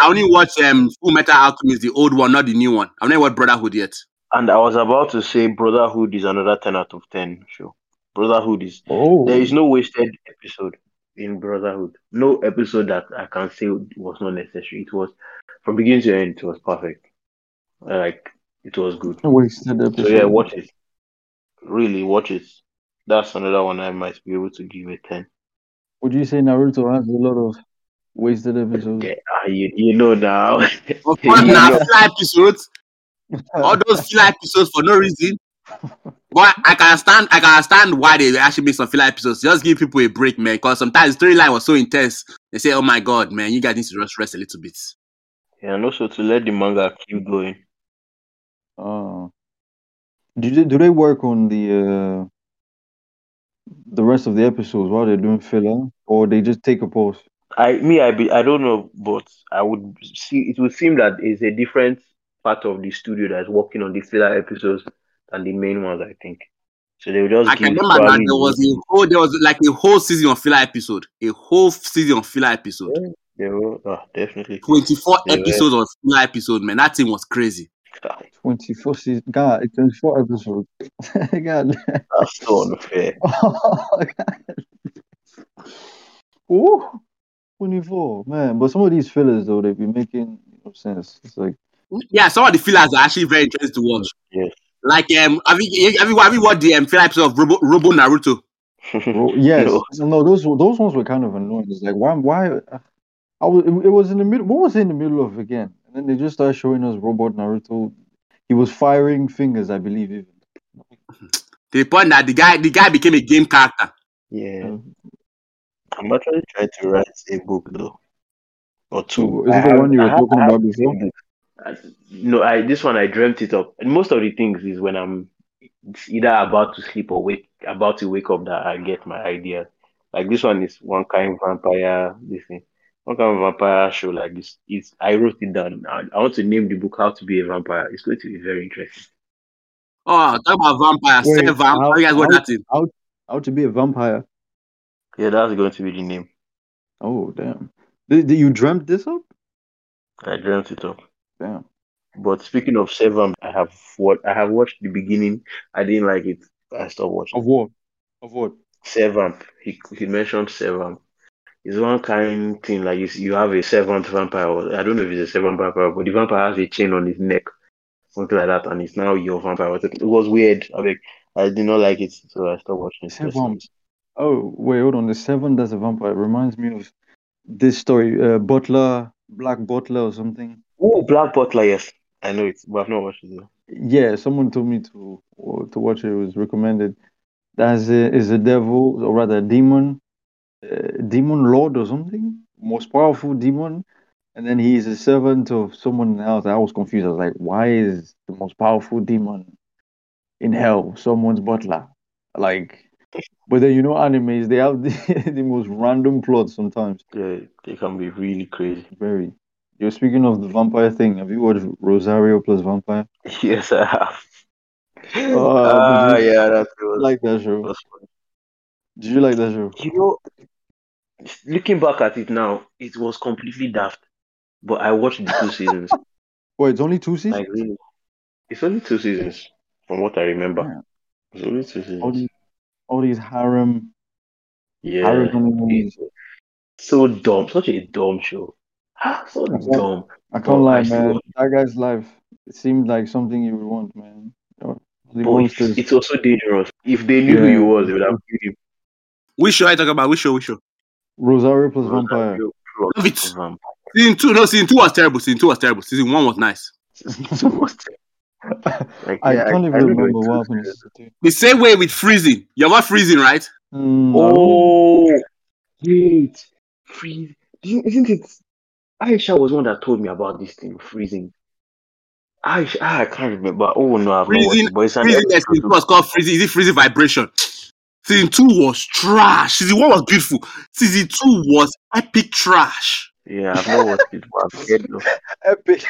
only watch Full Metal Alchemist, the old one, not the new one. I've never watched Brotherhood yet. And I was about to say Brotherhood is another 10 out of 10 show. Brotherhood is there is no wasted episode in Brotherhood. No episode that I can say was not necessary. It was from beginning to end. It was perfect. Like it was good. No wasted episode. So yeah, watch it. Really watch it. That's another one I might be able to give a 10. Would you say Naruto has a lot of wasted episodes? Yeah, you know now. Of course, now filler episodes. All those filler episodes for no reason. But I can understand why they actually make some filler episodes. Just give people a break, man. Because sometimes the storyline was so intense. They say, "Oh my God, man, you guys need to just rest a little bit." Yeah, and also to let the manga keep going. Oh, do they work on the rest of the episodes while they're doing filler, or they just take a pause? I don't know, but I would see it would seem that it's a different part of the studio that's working on the filler episodes than the main ones, I think. So they would just. I can remember that there was like a whole season of filler episode, Yeah, they were definitely 24 episodes of filler episode, man. That thing was crazy. 24 season, God, 24 episodes. God, that's so unfair. Oh, God. Ooh, 24, man. But some of these fillers, though, they be making no sense. It's like, yeah, some of the fillers are actually very interesting to watch. Yeah. Like, have you watched the filler episode of Robo Naruto? Yes. No, those ones were kind of annoying. It's like, why? It was in the middle. What was it in the middle of again? And then they just started showing us Robot Naruto. He was firing fingers, I believe. Even the point that the guy became a game character. Yeah, I'm actually trying to write a book though, or two. Is it the one you were talking about before? No, this one I dreamt it up. And most of the things is when I'm either about to sleep or wake up that I get my ideas. Like this one is one kind of vampire. This thing. What kind of vampire show like this? I wrote it down. I want to name the book "How to Be a Vampire." It's going to be very interesting. Oh, talk about vampires! Wait, how you guys want that? How to Be a Vampire? Yeah, that's going to be the name. Oh damn! Did you dreamt this up? I dreamt it up. Damn. But speaking of Seven, I have watched the beginning. I didn't like it. I stopped watching. Of what? Seven. He mentioned Seven. It's one kind of thing, like you have a servant vampire, or I don't know if it's a servant vampire, but the vampire has a chain on his neck, something like that, and it's now your vampire. It was weird. I did not like it, so I stopped watching it. Servant Oh, wait, hold on. The seven, that's a vampire. Reminds me of this story. Butler, Black Butler or something. Oh, Black Butler, yes. I know it, but I've not watched it though. Yeah, someone told me to watch it. It was recommended. That is a devil, or rather a demon. Demon lord or something. Most powerful demon. And then he is a servant of someone else. I was confused. I was like, why is the most powerful demon in hell someone's butler? Like... But then, you know, animes, they have the most random plots sometimes. Yeah, they can be really crazy. Very. You're speaking of the vampire thing. Have you watched Rosario Plus Vampire? Yes, I have. Yeah, that's good. Like that show. Did you like that show? You know, looking back at it now, it was completely daft. But I watched the 2 seasons. Wait, it's only 2 seasons? Like, really? It's only 2 seasons, from what I remember. Yeah. It's only 2 seasons. All these harem, so dumb, such a dumb show. So dumb. I can't lie, man. That guy's life, it seemed like something you would want, man. It's also dangerous. If they knew who he was, they would have killed him. Which show I talk about? Which show? Rosario Plus Vampire. Love it. Season two was terrible. Season one was nice. Like, I can't even remember what happened. The same way with freezing. You're about freezing, right? Wait. Freeze. Isn't it? Aisha was one that told me about this thing, freezing. Aisha, I can't remember. Oh, no. I've freezing, not watched it, season 2 was called freezing. Is it freezing vibration? Season 2 was trash. Season 1 was beautiful. Season 2 was epic trash. Yeah, I've not watched it, but I've scared of epic.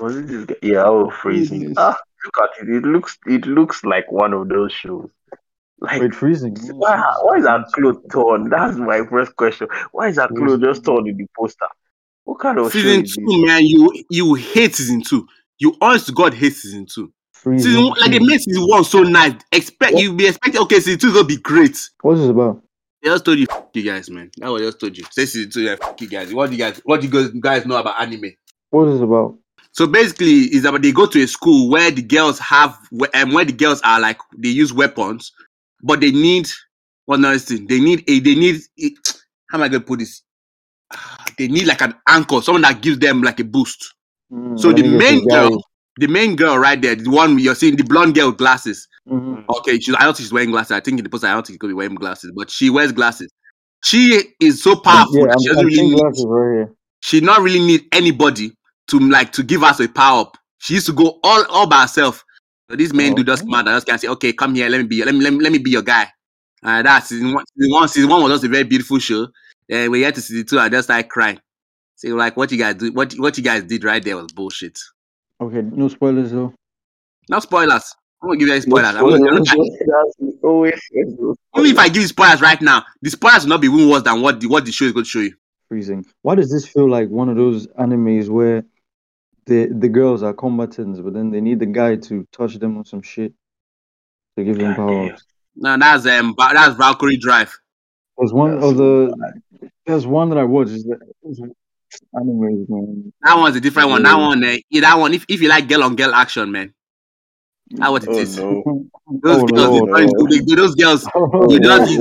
Was it this guy? Yeah, oh, freezing. Look at it. It looks like one of those shows. Like, wait, freezing. Why is our clothes torn? That's my first question. Why is our clothes just torn in the poster? What kind of season show is 2, man? You hate season 2. You honest to God hate season 2. Freezing. Season 1, like they made season 1 so nice. You be expecting season 2 is gonna be great. What's this about? They just told you guys, man. That was just told you. Say season 2, you guys. What do you guys know about anime? What is it about? So basically, it's about they go to a school where the girls are like they use weapons, but they need one nice thing. How am I gonna put this? They need like an anchor, someone that gives them like a boost. So the main girl right there, the one you're seeing, the blonde girl with glasses. Mm-hmm. Okay, I don't think she's wearing glasses. I think in the post, I don't think she's gonna be wearing glasses, but she wears glasses. She is so powerful. Yeah, she doesn't really need glasses right here. She not really need anybody to give us a power up. She used to go all by herself. So this man dude just mad. I just can say, okay, come here, let me be your guy. That's season 1. Season 1 was just a very beautiful show. Then we had to season 2. I just started crying. So like, what you guys do? What you guys did right there was bullshit. Okay, no spoilers though. No spoilers. I'm gonna give you guys spoilers. Only if I give you spoilers right now, the spoilers will not be even worse than what the show is going to show you. Freezing. Why does this feel like one of those animes where the girls are combatants, but then they need the guy to touch them on some shit to give them power? No, that's Valkyrie Drive. There's one that I watched. Animes, man. That one's a different one. That one. If you like girl on girl action, man, that's what it is. No. Those girls. You touch them in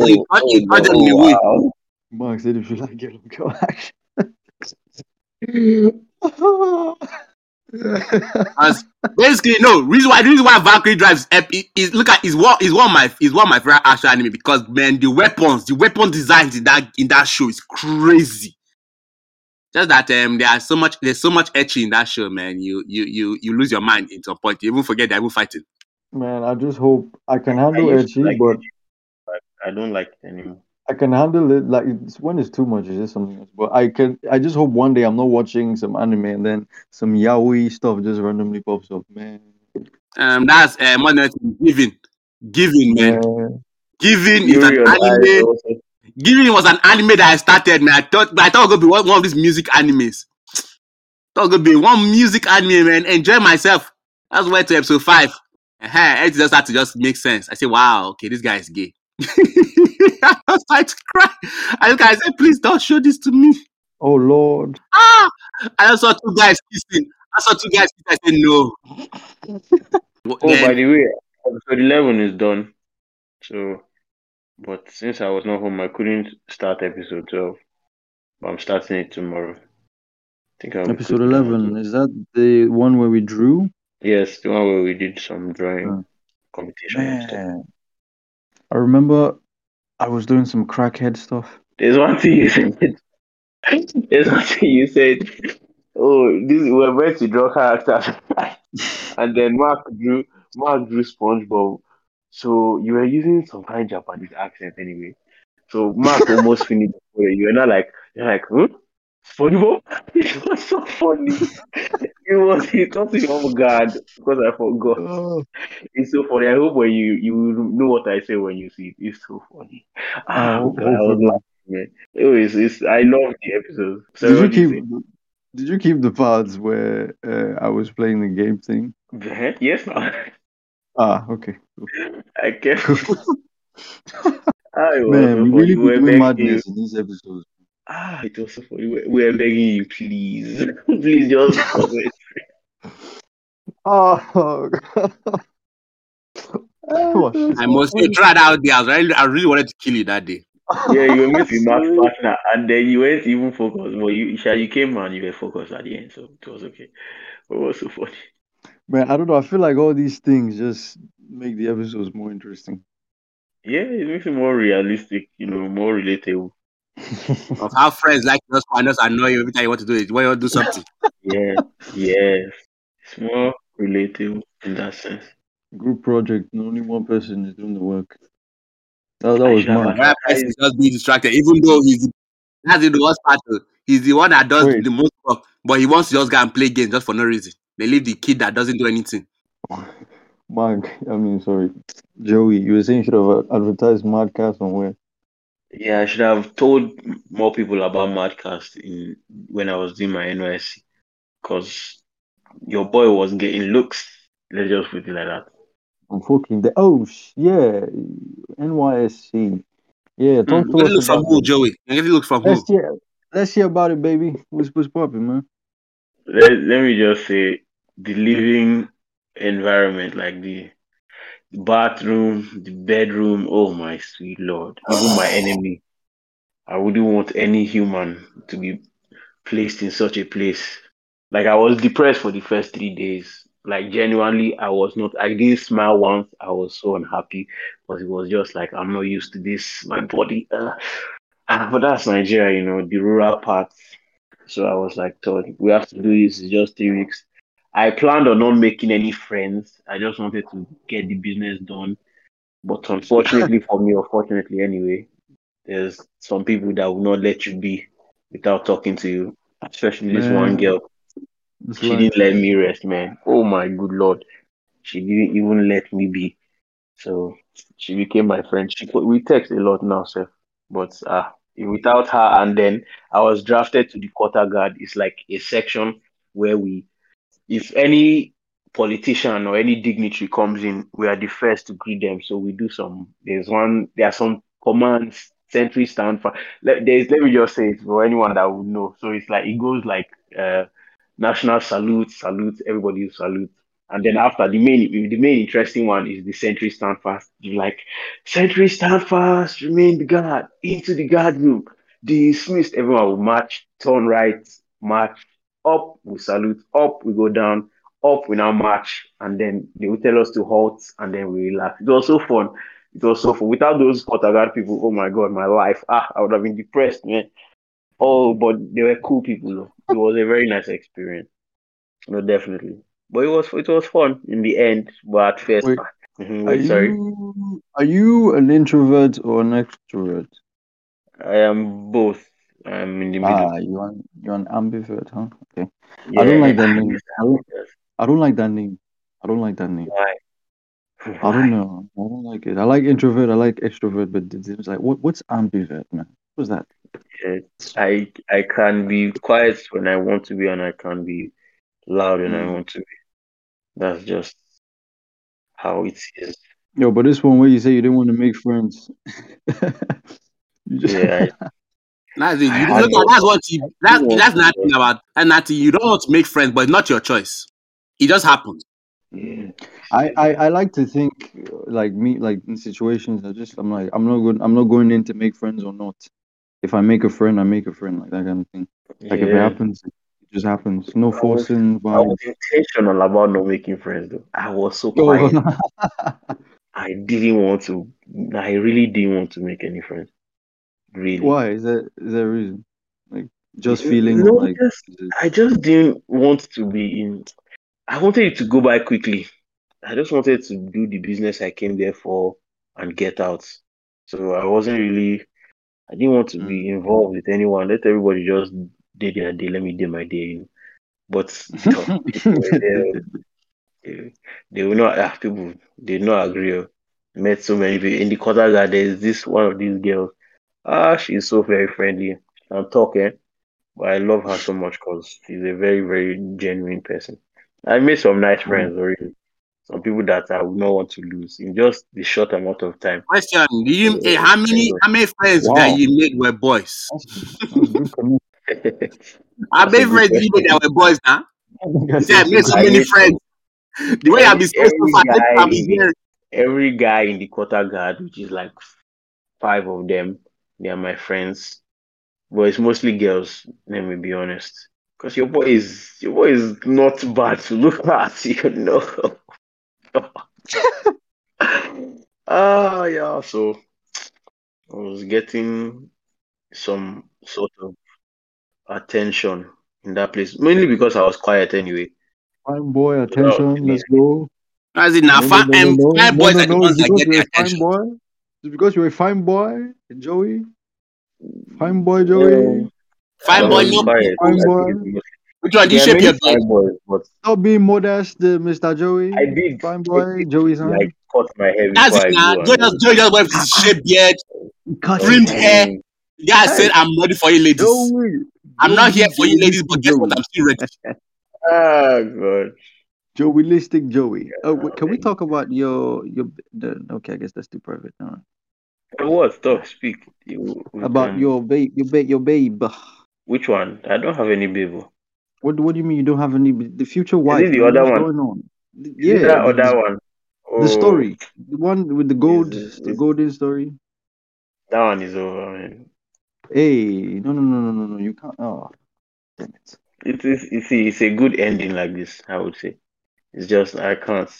the way. Mark said, if you like girl on girl action. The reason why Valkyrie Drives is one of my favorite action anime, because man, the weapon designs in that show is crazy. Just that there's so much etchy in that show, man. You lose your mind at some point. You even forget that we're fighting. Man, I just hope I can handle etchy, like but I don't like it anymore. I can handle it, like when it's too much, it's just something else. But I just hope one day I'm not watching some anime and then some yaoi stuff just randomly pops up, man. That's Giving, man. Yeah. Giving is an anime. Giving was an anime that I started, man. I thought it was gonna be one of these music animes. Thought it was gonna be one music anime, man. Enjoy myself. That's why to episode 5. It just had to just make sense. I say, wow, okay, this guy is gay. I was like to cry. I said, please don't show this to me. Oh Lord. I saw 2 guys kissing. I said no. By the way, episode 11 is done. So But since I was not home, I couldn't start episode 12. But I'm starting it tomorrow. I think episode 11, is that the one where we drew? Yes, the one where we did some drawing competition and stuff. I remember I was doing some crackhead stuff. There's one thing you said. Oh, we're meant to draw characters. And then Mark drew SpongeBob. So you were using some kind of Japanese accent anyway. So Mark almost finished before you. And you're like, huh? SpongeBob? It was so funny. It was oh God, because I forgot. Oh. It's so funny. I hope when you know what I say when you see it. It's so funny. I was laughing, man. Anyways, I love the episode. So did you keep the parts where I was playing the game thing? Yes, man. Okay. Cool. I can't. Man, we really could do madness in these episodes. It was so funny. We're begging you, please. Please just comment. I must say, tried out there. I really wanted to kill you that day. Yeah, you were meant to be Mark's partner, and then you weren't even focused. But you came and you were focused at the end, so it was okay. It was so funny. Man, I don't know. I feel like all these things just make the episodes more interesting. Yeah, it makes it more realistic, more relatable. Of how friends like us and us annoy you every time you want to do it, when you want to do something. Yeah, yes. It's more relatable in that sense. Group project, only one person is doing the work. That was mine. That person is just being distracted, even though that's the worst part. He's the one that does the most work, but he wants to just go and play games just for no reason. They leave the kid that doesn't do anything. Mark, sorry. Joey, you were saying you should have advertised MadCast somewhere. Yeah, I should have told more people about MadCast when I was doing my NYC, because your boy was getting looks. Let's just put it like that. Unfortunately, NYSC. Yeah, talk to us. Look from who, Joey? Let's hear about it, baby. What's popping, man? Let me just say the living environment, like the bathroom, the bedroom, oh my sweet Lord. Even my enemy. I wouldn't want any human to be placed in such a place. Like, I was depressed for the first 3 days. Like, genuinely, I didn't smile once. I was so unhappy, because it was just like, I'm not used to this, my body. But that's Nigeria, the rural part. So I was like, we have to do this, it's just 3 weeks. I planned on not making any friends. I just wanted to get the business done. But unfortunately for me, or fortunately anyway, there's some people that will not let you be without talking to you. Especially this one girl. She didn't let me rest, man. Oh my good Lord. She didn't even let me be. So she became my friend. We text a lot now, sir. But without her, and then I was drafted to the quarter guard. It's like a section where if any politician or any dignitary comes in, we are the first to greet them. So we do there are some commands, sentry stand for. Let me just say it for anyone that would know. So it's like, it goes like national salute, everybody salute. And then after, the main interesting one is the sentry stand fast. Like, sentry stand fast, remain the guard, into the guard room, dismissed. Everyone will march, turn right, march. Up, we salute. Up, we go down. Up, we now march. And then they will tell us to halt, and then we relax. It was so fun. Without those quarter guard people, oh my God, my life. I would have been depressed, man. Oh, but they were cool people, though. It was a very nice experience. No, definitely. But it was fun in the end. But at first, are you an introvert or an extrovert? I am both. I'm in the middle. You're an ambivert, huh? Okay. Yeah, I don't like that name. I don't like that name. Why? I don't know. I don't like it. I like introvert. I like extrovert. But it's like, what's ambivert, man? What's that? Yeah, I can be quiet when I want to be, and I can be loud when I want to be. That's just how it is. Yo, but this one where you say you didn't want to make friends. That's nothing about. And that you don't want to make friends, but it's not your choice. It just happens. Yeah. I like to think like me, like in situations I just I'm like I'm not going in to make friends or not. If I make a friend, I make a friend, like that kind of thing. Like if it happens, it just happens. No forcing. I was intentional about not making friends though. I was so quiet. I really didn't want to make any friends. Really. Why? Is there a reason? Like just feeling I just didn't want to be in. I wanted it to go by quickly. I just wanted to do the business I came there for and get out. So I didn't want to be involved with anyone. Let everybody just do their day. Let me do my day. But they will not have people. They will not agree. I met so many people. In the quarter guard, there's this one of these girls. She's so very friendly. I'm talking. But I love her so much because she's a very, very genuine person. I made some nice friends already. Some people that I would not want to lose in just the short amount of time. Question: how many friends that you made were boys? How many friends you made that were boys, huh? You said I made so many friends. The way I've been supposed to every guy in the quarter guard, which is like 5 of them, they are my friends. But it's mostly girls, let me be honest. Because your boy is not bad to look at, you know. So I was getting some sort of attention in that place, mainly because I was quiet anyway. Fine boy, attention, let's go. As in now, fine boys are the ones that get attention. Boy? It's because you're a fine boy, Joey. Fine boy, Joey. Yeah. Fine boy. Which one? You shape your beard. Stop being modest, Mr. Joey. I did. Fine boy, Joey's on. I cut my hair. That's it now. Joey just went to shape beard, trimmed hair. Yeah, I said I'm ready for you, ladies. Joey. I'm not here for you, ladies, but guess what? I'm still ready. Oh God. Joey-listic Joey. Can we talk about your? Okay, I guess that's too private. All right. What? Stop. Speak. About your babe. Which one? I don't have any baby. What do you mean you don't have any? The future wife. Is it the other one? Going on? That other one. Oh. The story, the one with the gold, the golden story. That one is over, man. Hey, no, you can't. Oh, damn it! It's a good ending like this. I would say, it's just I can't.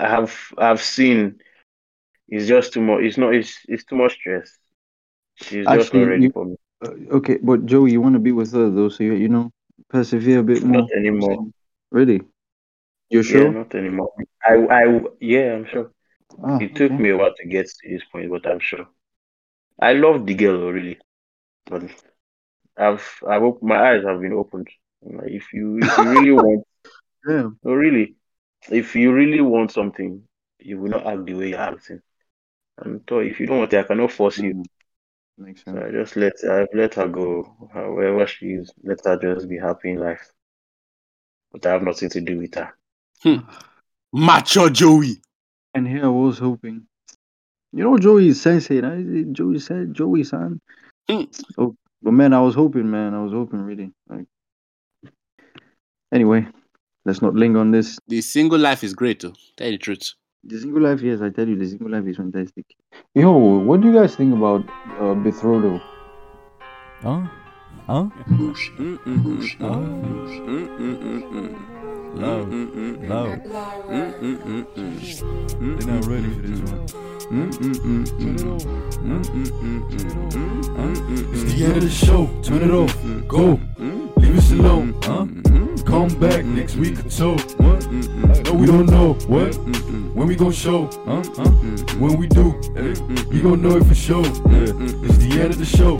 I've seen. It's just too much. It's not. It's too much stress. She's just not ready for me. Okay, but Joey, you want to be with her though, so you persevere a bit more. Not anymore. Really? You're sure? Yeah, not anymore. I'm sure. It took me a while to get to this point, but I'm sure. I love the girl already, but my eyes have been opened. Like if you really want, if you really want something, you will not act the way you're acting. And so if you don't want it, I cannot force you. Makes sense. So I've let her go. However she is, let her just be happy in life. But I have nothing to do with her. Macho Joey. And here I was hoping. You know Joey is sensei, right? Joey-san. Oh, but man, I was hoping really. Like, anyway, let's not linger on this. The single life is great though. Tell you the truth. The single life, yes, I tell you, the single life is fantastic. Yo, what do you guys think about betrothal? Huh? Love. They're not ready for this one. It's the end of the show. Turn it off. Go. Leave us alone. Come back next week or two. No, we don't know what. When we gon' show. When we do, we gon' know it for sure. It's the end of the show.